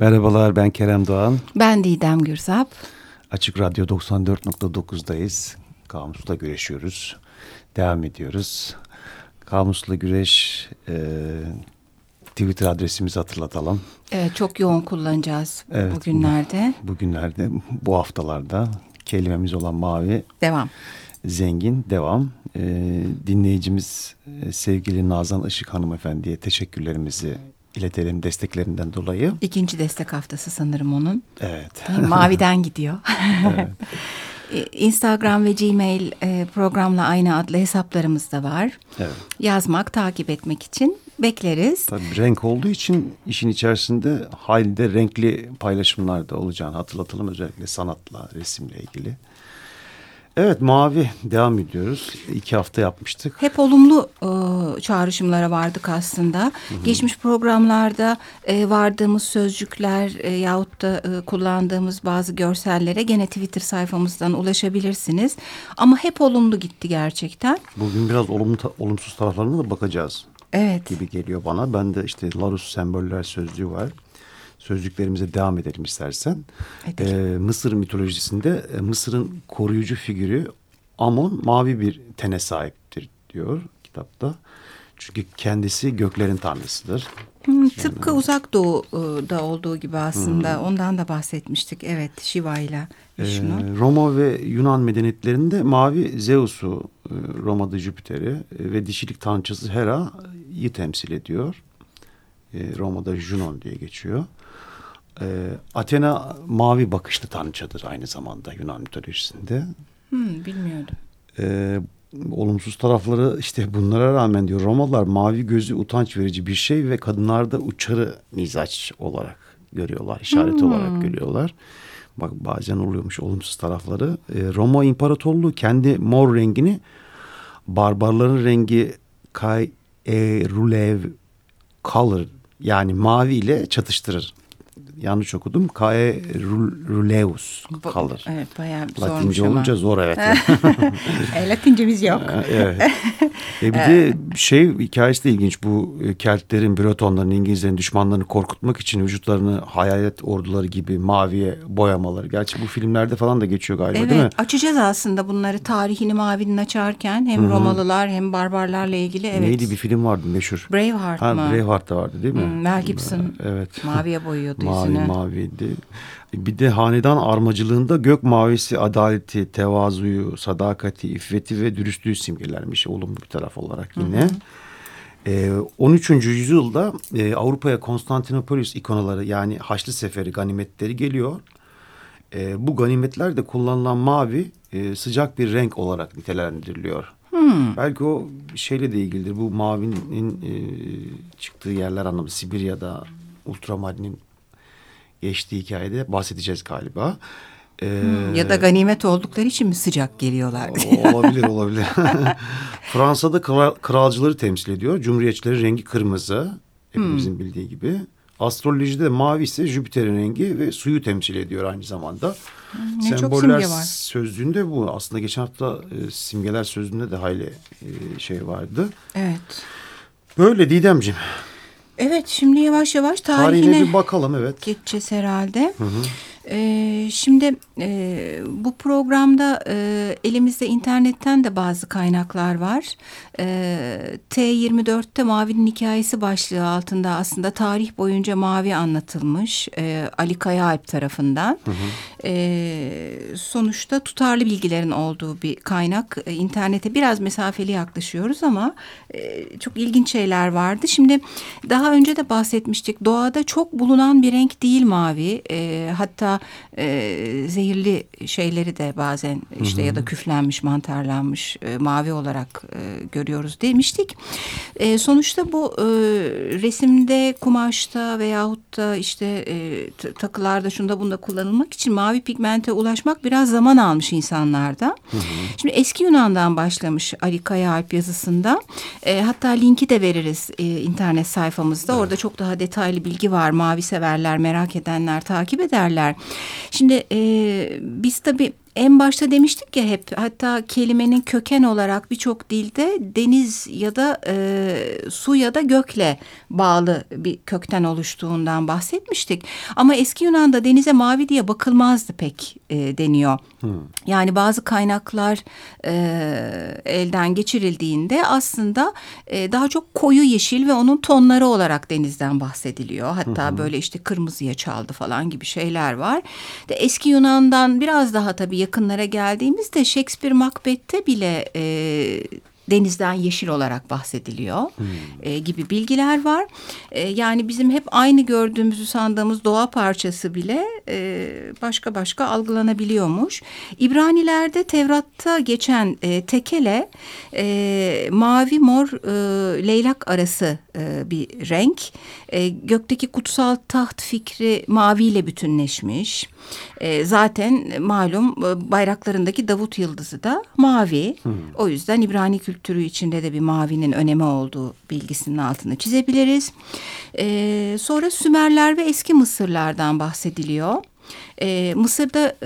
Merhabalar, ben Kerem Doğan. Ben Didem Gürsap. Açık Radyo 94.9'dayız. Kamusla güreşiyoruz. Devam ediyoruz. Kamusla Güreş Twitter adresimizi hatırlatalım. Evet, çok yoğun kullanacağız evet, bugünlerde. Bugünlerde, bu haftalarda kelimemiz olan mavi. Devam. Zengin, devam. Dinleyicimiz sevgili Nazan Işık hanımefendiye teşekkürlerimizi iletelim desteklerinden dolayı. İkinci destek haftası sanırım onun. Evet. Maviden gidiyor. Evet. Instagram ve Gmail programla aynı adlı hesaplarımız da var. Evet. Yazmak, takip etmek için bekleriz. Tabii renk olduğu için işin içerisinde halde renkli paylaşımlar da olacağını hatırlatalım. Özellikle sanatla, resimle ilgili. Evet, mavi devam ediyoruz. 2 hafta yapmıştık. Hep olumlu çağrışımlara vardık aslında. Hı-hı. Geçmiş programlarda vardığımız sözcükler yahut da kullandığımız bazı görsellere gene Twitter sayfamızdan ulaşabilirsiniz. Ama hep olumlu gitti gerçekten. Bugün biraz olumsuz taraflarına da bakacağız. Evet. Gibi geliyor bana. Ben de işte Larus Semboller Sözlüğü var. Sözlüklerimize devam edelim istersen. Mısır mitolojisinde Mısır'ın koruyucu figürü Amon mavi bir tene sahiptir diyor kitapta. Çünkü kendisi göklerin tanrısıdır. Tıpkı Uzak Doğu'da olduğu gibi aslında. Ondan da bahsetmiştik. Evet, Şiva ile Şunon. Roma ve Yunan medeniyetlerinde mavi Zeus'u, Roma'da Jüpiter'i ve dişilik tanrıçası Hera'yı temsil ediyor. Roma'da Junon diye geçiyor. Athena mavi bakışlı tanrıçadır aynı zamanda Yunan mitolojisinde. Bilmiyordum. Olumsuz tarafları işte bunlara rağmen diyor Romalılar mavi gözü utanç verici bir şey ve kadınlarda uçarı mizaç olarak görüyorlar. İşaret olarak görüyorlar. Bak bazen oluyormuş olumsuz tarafları. Roma İmparatorluğu kendi mor rengini barbarların rengi Kaeruleus color yani mavi ile çatıştırır. Yanlış okudum. Kaeruleus color. Evet, bayağı zormuş ama. Latince olunca zor evet. Latincemiz yok. Evet. Bir de hikayesi de ilginç. Bu Keltlerin, Bretonların, İngilizlerin düşmanlarını korkutmak için vücutlarını hayalet orduları gibi maviye boyamaları. Gerçi bu filmlerde falan da geçiyor galiba evet, değil mi? Evet, açacağız aslında bunları tarihini mavinin açarken. Hem Romalılar hem barbarlarla ilgili. Evet. Neydi bir film vardı meşhur? Braveheart mı? Braveheart da vardı değil mi? Mel Gibson evet. Maviye boyuyordu yüzünü. Maviydi. Bir de hanedan armacılığında gök mavisi adaleti, tevazuyu, sadakati, iffeti ve dürüstlüğü simgelermiş. Olumlu bir taraf olarak yine. Hı hı. 13. yüzyılda Avrupa'ya Konstantinopolis ikonaları yani Haçlı Seferi ganimetleri geliyor. Bu ganimetlerde kullanılan mavi sıcak bir renk olarak nitelendiriliyor. Belki o şeyle de ilgilidir. Bu mavinin çıktığı yerler anlamı Sibirya'da ultramarinin geçtiği hikayede bahsedeceğiz galiba. Ya da ganimet oldukları için mi sıcak geliyorlar? Olabilir. Fransa'da kralcıları temsil ediyor. Cumhuriyetçilerin rengi kırmızı. Hepimizin bildiği gibi. Astrolojide mavi ise Jüpiter'in rengi ve suyu temsil ediyor aynı zamanda. Semboller sözlüğünde bu. Aslında geçen hafta simgeler sözlüğünde de hayli vardı. Evet. Böyle Didemciğim. Evet, şimdi yavaş yavaş tarihine bir bakalım, evet. Geçeceğiz herhalde. Hı hı. Şimdi bu programda elimizde internetten de bazı kaynaklar var. T24'te Mavi'nin hikayesi başlığı altında aslında tarih boyunca mavi anlatılmış Ali Kayaalp tarafından. Hı hı. Sonuçta tutarlı bilgilerin olduğu bir kaynak. İnternete biraz mesafeli yaklaşıyoruz ama çok ilginç şeyler vardı. Şimdi daha önce de bahsetmiştik. Doğada çok bulunan bir renk değil mavi. Hatta zehirli şeyleri de bazen işte ya da küflenmiş, mantarlanmış mavi olarak görüyoruz demiştik. Sonuçta bu resimde, kumaşta veyahut da işte takılarda şunda bunda kullanılmak için mavi pigmente ulaşmak biraz zaman almış insanlarda. Hı hı. Şimdi eski Yunan'dan başlamış Ali Kayaalp yazısında. Hatta linki de veririz internet sayfamızda. Evet. Orada çok daha detaylı bilgi var. Mavi severler, merak edenler takip ederler. Şimdi biz tabii En başta demiştik ya hep, hatta kelimenin köken olarak birçok dilde deniz ya da su ya da gökle bağlı bir kökten oluştuğundan bahsetmiştik. Ama eski Yunan'da denize mavi diye bakılmazdı pek deniyor. Yani bazı kaynaklar elden geçirildiğinde aslında daha çok koyu yeşil ve onun tonları olarak denizden bahsediliyor. Hatta böyle işte kırmızıya çaldı falan gibi şeyler var. De eski Yunan'dan biraz daha tabii yakınlara geldiğimizde Shakespeare Macbeth'te bile denizden yeşil olarak bahsediliyor gibi bilgiler var. Yani bizim hep aynı gördüğümüzü sandığımız doğa parçası bile başka başka algılanabiliyormuş. İbranilerde Tevrat'ta geçen tekele mavi mor leylak arası bir renk. Gökteki kutsal taht fikri maviyle bütünleşmiş. Zaten malum bayraklarındaki Davut yıldızı da mavi. O yüzden İbrani kültürü içinde de bir mavinin önemi olduğu bilgisinin altını çizebiliriz. Sonra Sümerler ve eski Mısırlardan bahsediliyor. Mısır'da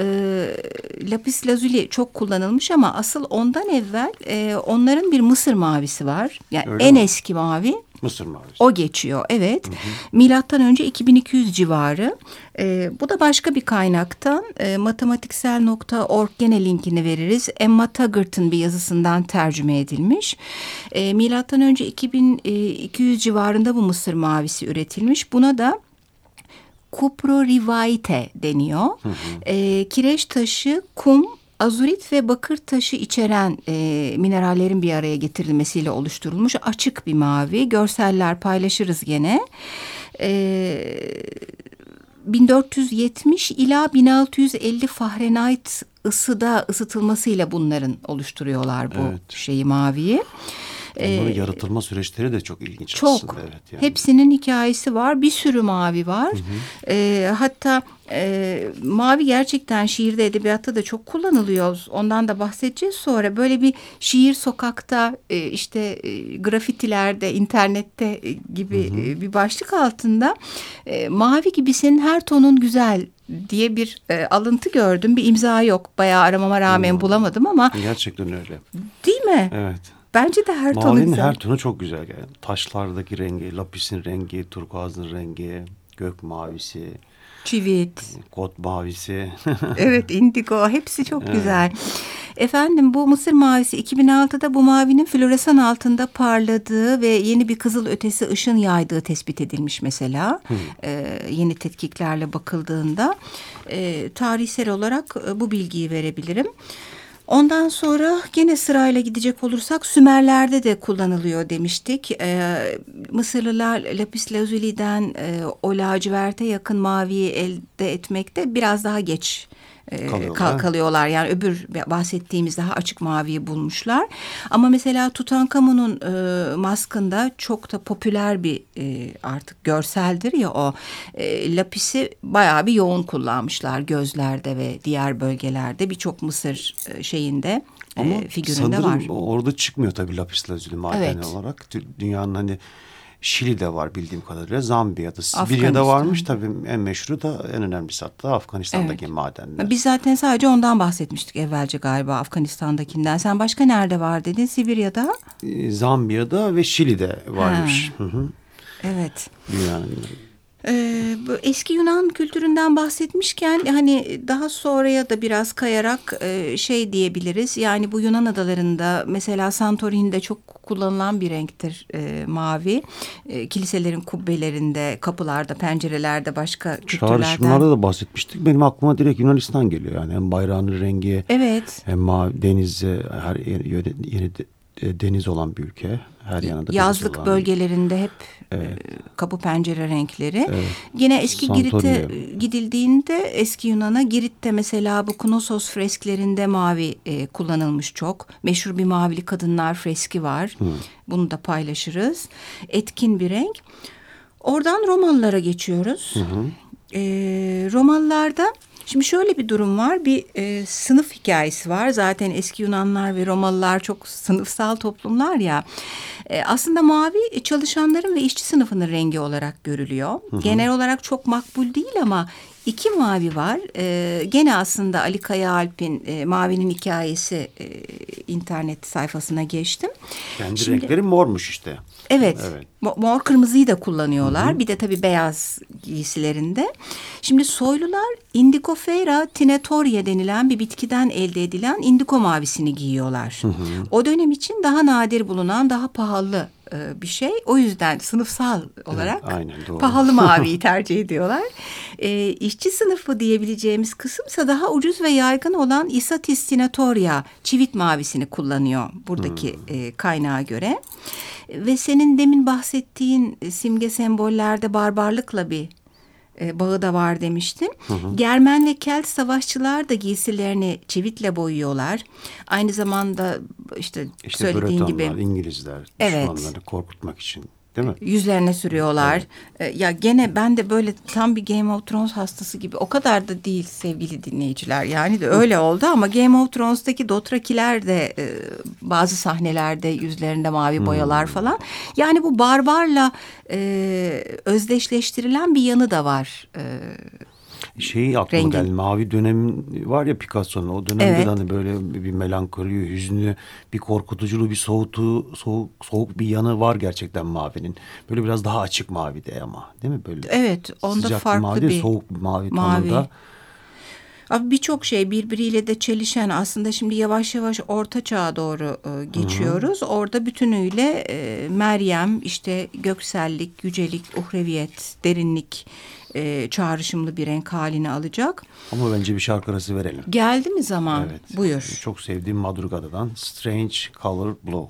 lapis lazuli çok kullanılmış ama asıl ondan evvel onların bir Mısır mavisi var. Yani öyle en mi? Eski mavi. Mısır mavisi. O geçiyor, evet. Milattan önce 2200 civarı. Bu da başka bir kaynaktan matematiksel.org gene linkini veririz. Emma Taggart'ın bir yazısından tercüme edilmiş. Milattan önce 2200 civarında bu Mısır mavisi üretilmiş. Buna da kuprorivaite deniyor. Kireç taşı, kum, azurit ve bakır taşı içeren minerallerin bir araya getirilmesiyle oluşturulmuş açık bir mavi. Görseller paylaşırız gene. 1470 ila 1650 Fahrenheit ısıda ısıtılmasıyla bunların oluşturuyorlar bu şeyi, maviyi. Bunların yaratılma süreçleri de çok ilginç aslında. Evet, yani. Hepsinin hikayesi var. Bir sürü mavi var. Hatta mavi gerçekten şiirde, edebiyatta da çok kullanılıyor. Ondan da bahsedeceğiz sonra. Böyle bir şiir sokakta, işte grafitilerde, internette gibi bir başlık altında mavi gibisin, her tonun güzel diye bir alıntı gördüm. Bir imza yok. Bayağı aramama rağmen bulamadım ama. Gerçekten öyle. Değil mi? Evet. Bence de her tonu güzel. Her tonu çok güzel. Yani taşlardaki rengi, lapisin rengi, turkuazın rengi, gök mavisi, çivit, kot mavisi. Evet, indigo, hepsi çok güzel. Efendim, bu Mısır mavisi 2006'da bu mavinin floresan altında parladığı ve yeni bir kızıl ötesi ışın yaydığı tespit edilmiş mesela. Yeni tetkiklerle bakıldığında tarihsel olarak bu bilgiyi verebilirim. Ondan sonra gene sırayla gidecek olursak Sümerler'de de kullanılıyor demiştik. Mısırlılar lapis lazuli'den o laciverte yakın maviyi elde etmekte biraz daha geç kalıyorlar. Yani öbür bahsettiğimiz daha açık maviyi bulmuşlar. Ama mesela Tutankamon'un maskında çok da popüler bir artık görseldir ya o. Lapisi bayağı bir yoğun kullanmışlar gözlerde ve diğer bölgelerde, birçok Mısır şeyinde, figüründe var. Ama sanırım orada çıkmıyor tabii lapis lazuli madeni olarak. Dünyanın hani Şili'de var bildiğim kadarıyla, Zambiya'da, Sibirya'da varmış. Tabii en meşhuru da, en önemlisi hatta Afganistan'daki madenler. Biz zaten sadece ondan bahsetmiştik evvelce galiba, Afganistan'dakinden. Sen başka nerede var dedin? Sibirya'da? Zambiya'da ve Şili'de varmış. Evet. Dünyanın. Eski Yunan kültüründen bahsetmişken hani daha sonraya da biraz kayarak şey diyebiliriz. Yani bu Yunan adalarında mesela Santorini'de çok kullanılan bir renktir mavi. Kiliselerin kubbelerinde, kapılarda, pencerelerde, başka kültürlerden. Çağrışımlarda da bahsetmiştik. Benim aklıma direkt Yunanistan geliyor. Yani hem bayrağının rengi, hem mavi, denizi, her yeri deniz olan bir ülke. Her yanında yazlık bölgelerinde hep kapı pencere renkleri. Yine eski Girit'e gidildiğinde, eski Yunan'a, Girit'te mesela bu Knossos fresklerinde mavi kullanılmış çok. Meşhur bir mavili kadınlar freski var. Bunu da paylaşırız. Etkin bir renk. Oradan Romalılara geçiyoruz. Romalılarda şimdi şöyle bir durum var, bir sınıf hikayesi var. Zaten eski Yunanlar ve Romalılar çok sınıfsal toplumlar ya. Aslında mavi çalışanların ve işçi sınıfının rengi olarak görülüyor. Genel olarak çok makbul değil ama İki mavi var. Gene aslında Ali Kayaalp'in Mavi'nin hikayesi internet sayfasına geçtim. Kendi şimdi, renkleri mormuş işte. Evet. Mor kırmızıyı da kullanıyorlar. Hı-hı. Bir de tabii beyaz giysilerinde. Şimdi soylular Indicofera tinetoria denilen bir bitkiden elde edilen indiko mavisini giyiyorlar. Hı-hı. O dönem için daha nadir bulunan, daha pahalı bir şey. O yüzden sınıfsal olarak pahalı maviyi tercih ediyorlar. İşçi sınıfı diyebileceğimiz kısımsa daha ucuz ve yaygın olan Isatis tinetoria çivit mavisini kullanıyor buradaki kaynağa göre. Ve senin demin bahsettiğin simge sembollerde barbarlıkla bir bağı da var demiştim. Hı hı. Germen ve Kelt savaşçılar da giysilerini çivitle boyuyorlar. Aynı zamanda işte söylediğin gibi. İşte İngilizler düşmanları korkutmak için değil mi? Yüzlerine sürüyorlar. Evet. Ya gene ben de böyle tam bir Game of Thrones hastası gibi, o kadar da değil sevgili dinleyiciler. Yani de öyle oldu ama Game of Thrones'taki Dothrakiler de bazı sahnelerde yüzlerinde mavi boyalar falan. Yani bu barbarla özdeşleştirilen bir yanı da var. Aklıma geldi, mavi dönemi var ya Picasso'nun, o dönemde de hani böyle bir melankoli, hüznü, bir korkutuculu, bir soğuk bir yanı var gerçekten mavinin. Böyle biraz daha açık mavi de ama değil mi böyle? Evet, onda farklı mavi değil, soğuk bir mavi tonunda. Abi birçok şey birbiriyle de çelişen, aslında şimdi yavaş yavaş orta çağa doğru geçiyoruz. Hı-hı. Orada bütünüyle Meryem, işte göksellik, yücelik, uhreviyet, derinlik çağrışımlı bir renk halini alacak. Ama bence bir şarkı arası verelim. Geldi mi zaman? Evet. Buyur. Çok sevdiğim Madrugada'dan Strange Color Blue.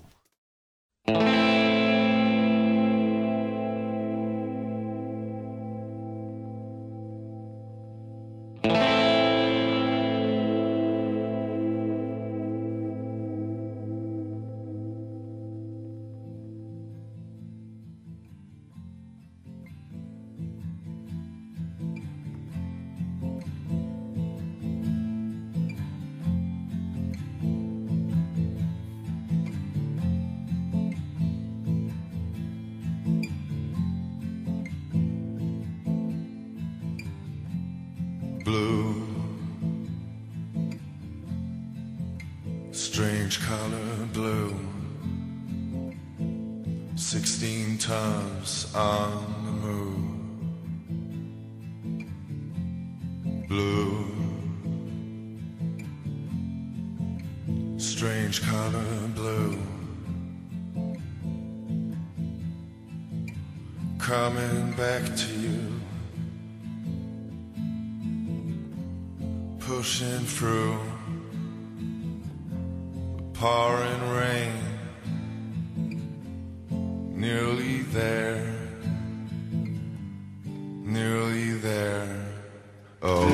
Strange color blue, 16 times on the move. Blue, strange color blue, coming back to you, pushing through. Pouring rain, nearly there, oh.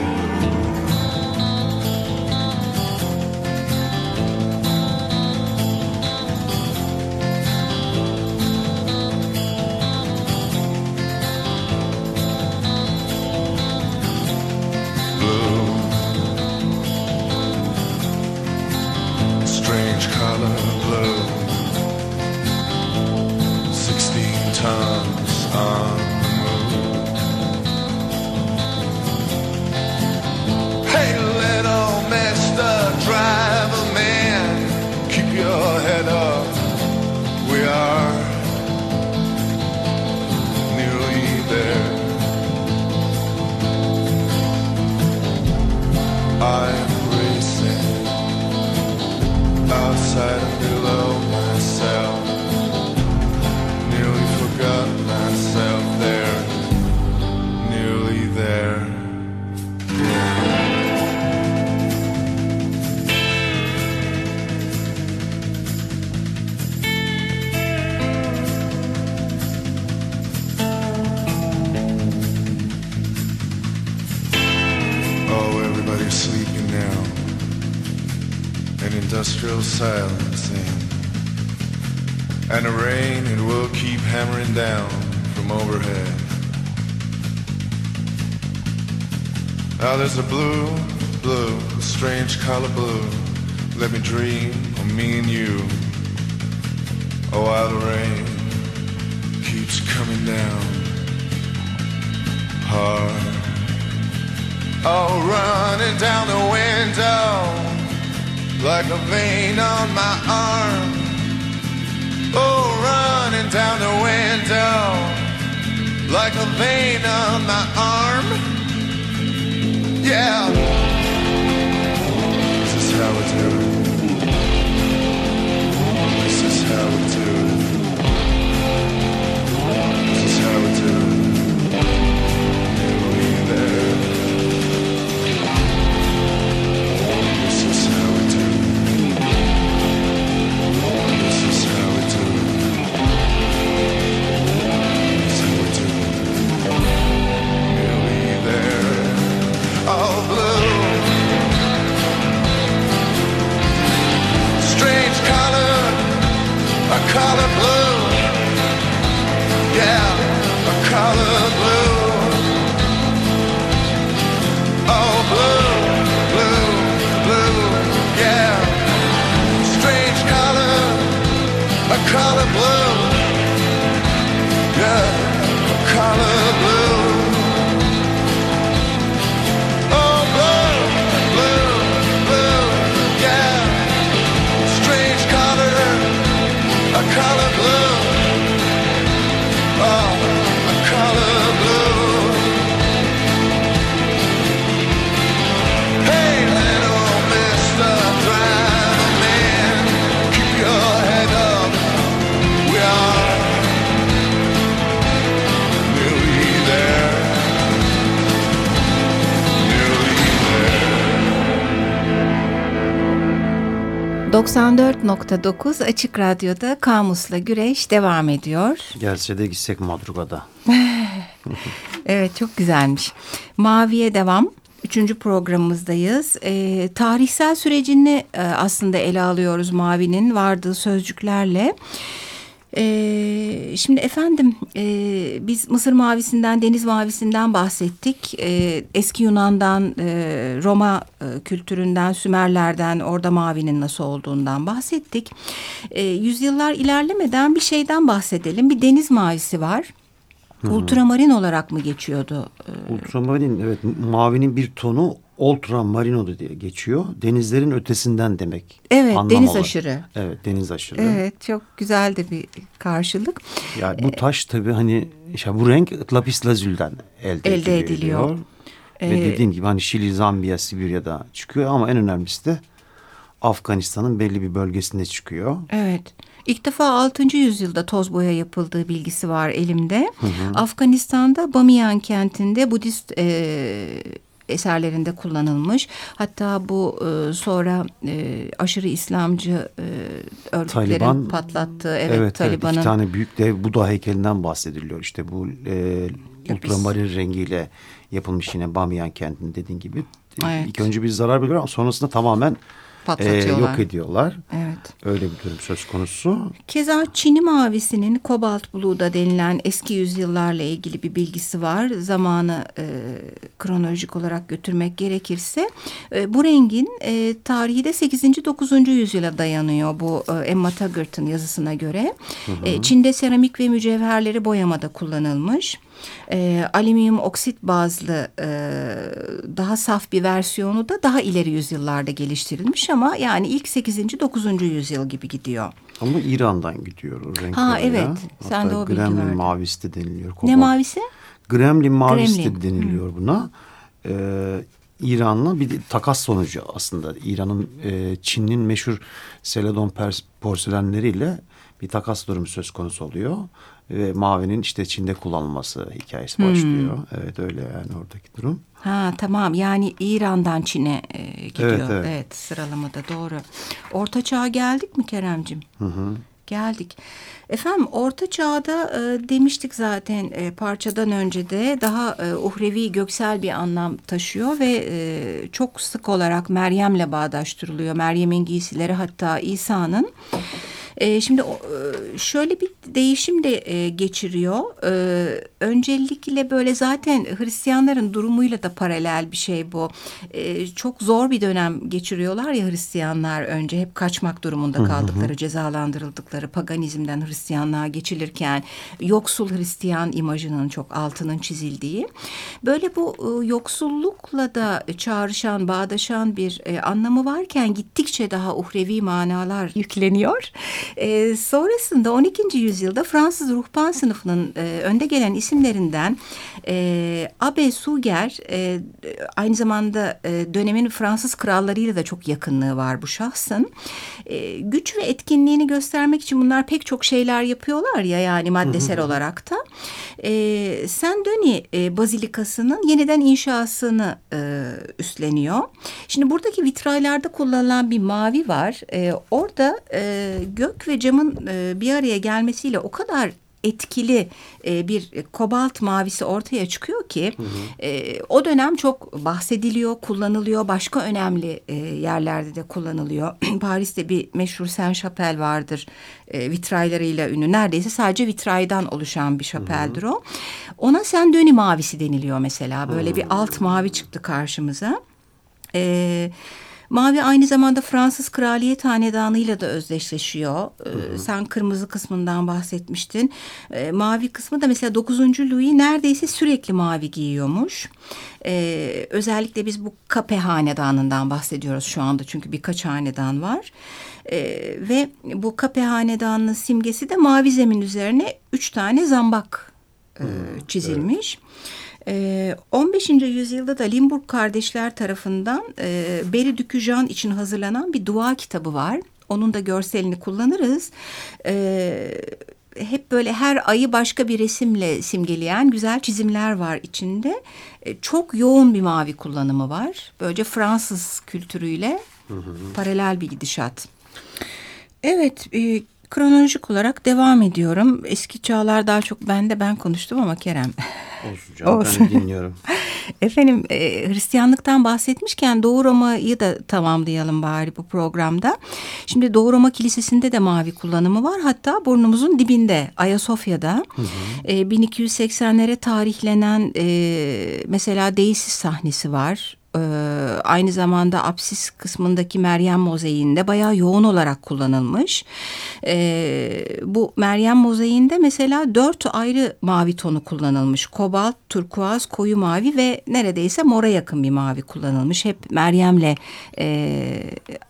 Industrial silence in, and the rain, it will keep hammering down from overhead. Now there's a blue, blue, a strange color blue. Let me dream of me and you. Oh, while the rain keeps coming down hard, all running down the window like a vein on my arm. Oh, running down the window like a vein on my arm. Yeah, this is how we do it. This is how we do it. This is how we do it. A color blue, yeah, a color blue. Oh, blue, blue, blue, yeah. Strange color, a color blue, yeah, a color blue. Oh, blue, blue, blue, yeah. Strange color. A color blue, oh, a color blue. Hey, little Mr. Driving Man, keep your head up. We are nearly there, nearly there. 94.9 Açık Radyo'da Kamusla Güreş devam ediyor. Gelse de gitsek madrugada. Evet, çok güzelmiş. Maviye devam. 3. programımızdayız. Tarihsel sürecini aslında ele alıyoruz Mavi'nin vardığı sözcüklerle. Şimdi efendim, biz Mısır mavisinden, deniz mavisinden bahsettik. Eski Yunan'dan, Roma kültüründen, Sümerlerden, orada mavinin nasıl olduğundan bahsettik. Yüzyıllar ilerlemeden bir şeyden bahsedelim. Bir deniz mavisi var. Ultramarin olarak mı geçiyordu? Ultramarin, evet, mavinin bir tonu ultramarino diye geçiyor. Denizlerin ötesinden demek. Evet, deniz olarak. Aşırı. Evet, deniz aşırı. Evet, çok güzel de bir karşılık. Yani bu taş tabii, hani işte bu renk lapis lazulden elde ediliyor. Ve dediğim gibi hani Şili, Zambiya, Sibirya'da çıkıyor ama en önemlisi de Afganistan'ın belli bir bölgesinde çıkıyor. Evet. İlk defa 6. yüzyılda toz boya yapıldığı bilgisi var elimde. Hı. Afganistan'da Bamiyan kentinde Budist eserlerinde kullanılmış. Hatta bu sonra aşırı İslamcı örgütlerin Taliban patlattığı, evet, Taliban'ın. Evet, 2 tane büyük dev Buda heykelinden bahsediliyor. İşte bu ultramarin rengiyle yapılmış yine Bamiyan kentinde dediğin gibi. Evet. İlk önce bir zarar veriyor ama sonrasında tamamen yok ediyorlar. Evet. Öyle bir durum söz konusu. Keza Çin'i mavisinin kobalt blue'da denilen eski yüzyıllarla ilgili bir bilgisi var. Zamanı kronolojik olarak götürmek gerekirse. Bu rengin tarihi de 8. 9. yüzyıla dayanıyor bu Emma Taggart'ın yazısına göre. Hı-hı. Çin'de seramik ve mücevherleri boyamada kullanılmış. Alüminyum oksit bazlı daha saf bir versiyonu da daha ileri yüzyıllarda geliştirilmiş ama yani ilk 8. 9. yüzyıl gibi gidiyor. Ama İran'dan gidiyor o renkler. Ha evet. Hatta sen de o bilgi verdin. Gremlin mavisi de deniliyor. Kobalt. Ne mavisi? Gremlin mavisi de deniliyor buna. İran'la bir takas sonucu aslında. İran'ın Çin'in meşhur Seladon porselenleriyle bir takas durumu söz konusu oluyor. Ve mavinin işte Çin'de kullanılması hikayesi başlıyor. Evet, öyle yani oradaki durum. Ha tamam, yani İran'dan Çin'e gidiyor. Evet, sıralamada doğru. Orta Çağ'a geldik mi Kerem'cim? Hı. Geldik. Efendim, Orta Çağ'da demiştik zaten parçadan önce de daha uhrevi, göksel bir anlam taşıyor ve çok sık olarak Meryem'le bağdaştırılıyor. Meryem'in giysileri, hatta İsa'nın. Şimdi şöyle bir değişim de geçiriyor. Öncelikle böyle zaten Hristiyanların durumuyla da paralel bir şey bu. Çok zor bir dönem geçiriyorlar ya Hristiyanlar, önce hep kaçmak durumunda kaldıkları, cezalandırıldıkları, paganizmden Hristiyanlığa geçilirken yoksul Hristiyan imajının çok altının çizildiği. Böyle bu yoksullukla da çağrışan, bağdaşan bir anlamı varken gittikçe daha uhrevi manalar yükleniyor. Sonrasında 12. yüzyılda Fransız ruhban sınıfının önde gelen isimlerinden Abbe Suger, aynı zamanda dönemin Fransız krallarıyla da çok yakınlığı var bu şahsın. Güç ve etkinliğini göstermek için bunlar pek çok şeyler yapıyorlar ya, yani maddesel olarak da. Saint-Denis Bazilikası'nın yeniden inşasını üstleniyor. Şimdi buradaki vitraylarda kullanılan bir mavi var. Orada gök ve camın bir araya gelmesiyle o kadar etkili bir kobalt mavisi ortaya çıkıyor ki o dönem çok bahsediliyor, kullanılıyor. Başka önemli yerlerde de kullanılıyor. Paris'te bir meşhur Saint Chapelle vardır. Vitraylarıyla ünlü. Neredeyse sadece vitraydan oluşan bir şapeldir o. Ona Saint-Denis mavisi deniliyor mesela. Böyle bir alt mavi çıktı karşımıza. Mavi aynı zamanda Fransız kraliyet hanedanıyla da özdeşleşiyor. Sen kırmızı kısmından bahsetmiştin. Mavi kısmı da mesela 9. Louis neredeyse sürekli mavi giyiyormuş. Özellikle biz bu Kape hanedanından bahsediyoruz şu anda. Çünkü birkaç hanedan var. Ve bu Kape hanedanının simgesi de mavi zemin üzerine 3 tane zambak çizilmiş. Evet. 15. yüzyılda da Limburg kardeşler tarafından Beri Düküjan için hazırlanan bir dua kitabı var. Onun da görselini kullanırız. Hep böyle her ayı başka bir resimle simgeleyen güzel çizimler var içinde. Çok yoğun bir mavi kullanımı var. Böylece Fransız kültürüyle paralel bir gidişat. Evet, kronolojik olarak devam ediyorum. Eski çağlar daha çok ben konuştum ama Kerem. Olsun. Ben dinliyorum. Efendim, Hristiyanlıktan bahsetmişken Doğu Roma'yı da tamamlayalım bari bu programda. Şimdi Doğu Roma Kilisesi'nde de mavi kullanımı var. Hatta burnumuzun dibinde, Ayasofya'da. 1280'lere tarihlenen mesela Deisis sahnesi var. Aynı zamanda apsis kısmındaki Meryem mozaiğinde bayağı yoğun olarak kullanılmış. Bu Meryem mozaiğinde mesela 4 ayrı mavi tonu kullanılmış. Kobalt, turkuaz, koyu mavi ve neredeyse mora yakın bir mavi kullanılmış. Hep Meryem'le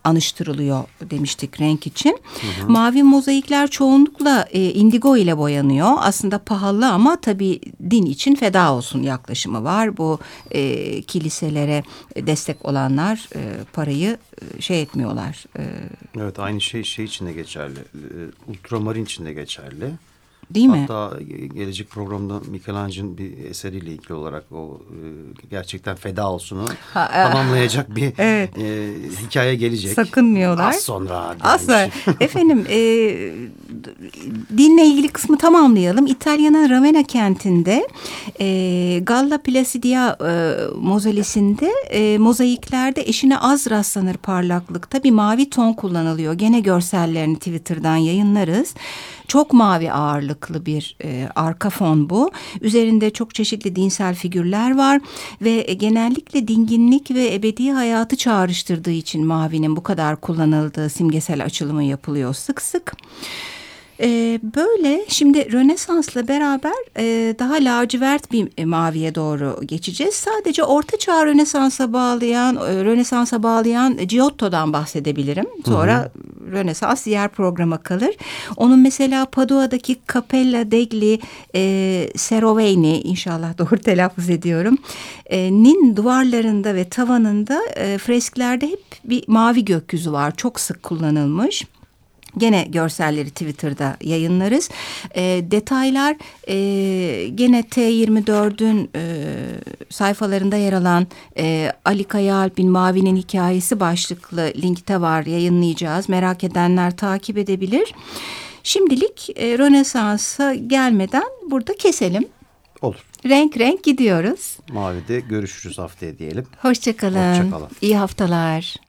anıştırılıyor demiştik renk için. Mavi mozaikler çoğunlukla indigo ile boyanıyor. Aslında pahalı ama tabii din için feda olsun yaklaşımı var. Bu kiliselere destek olanlar parayı şey etmiyorlar. Evet, aynı şey için de geçerli. Ultramarin için de geçerli. Değil mi? Hatta gelecek programda Michelangelo'nun bir eseriyle ilgili olarak o gerçekten feda olsunu tamamlayacak bir hikaye gelecek. Sakınmıyorlar. Az sonra. Efendim, dinle ilgili kısmı tamamlayalım. İtalya'nın Ravenna kentinde Galla Placidia mozolesinde mozaiklerde eşine az rastlanır parlaklıkta bir mavi ton kullanılıyor. Gene görsellerini Twitter'dan yayınlarız. Çok mavi ağırlıklı bir arka fon bu. Üzerinde çok çeşitli dinsel figürler var ve genellikle dinginlik ve ebedi hayatı çağrıştırdığı için mavinin bu kadar kullanıldığı simgesel açılımı yapılıyor sık sık. Böyle şimdi Rönesans'la beraber daha lacivert bir maviye doğru geçeceğiz. Sadece Orta Çağ Rönesans'a bağlayan Giotto'dan bahsedebilirim. Sonra Rönesans diğer programa kalır. Onun mesela Padua'daki Capella degli Seroveni, inşallah doğru telaffuz ediyorum. Nin duvarlarında ve tavanında fresklerde hep bir mavi gökyüzü var. Çok sık kullanılmış. Gene görselleri Twitter'da yayınlarız. Detaylar gene T24'ün sayfalarında yer alan Ali Kayaalp'in Mavi'nin Hikayesi başlıklı linkte var, yayınlayacağız. Merak edenler takip edebilir. Şimdilik Rönesans'a gelmeden burada keselim. Olur. Renk renk gidiyoruz. Mavi'de görüşürüz haftaya diyelim. Hoşçakalın. İyi haftalar.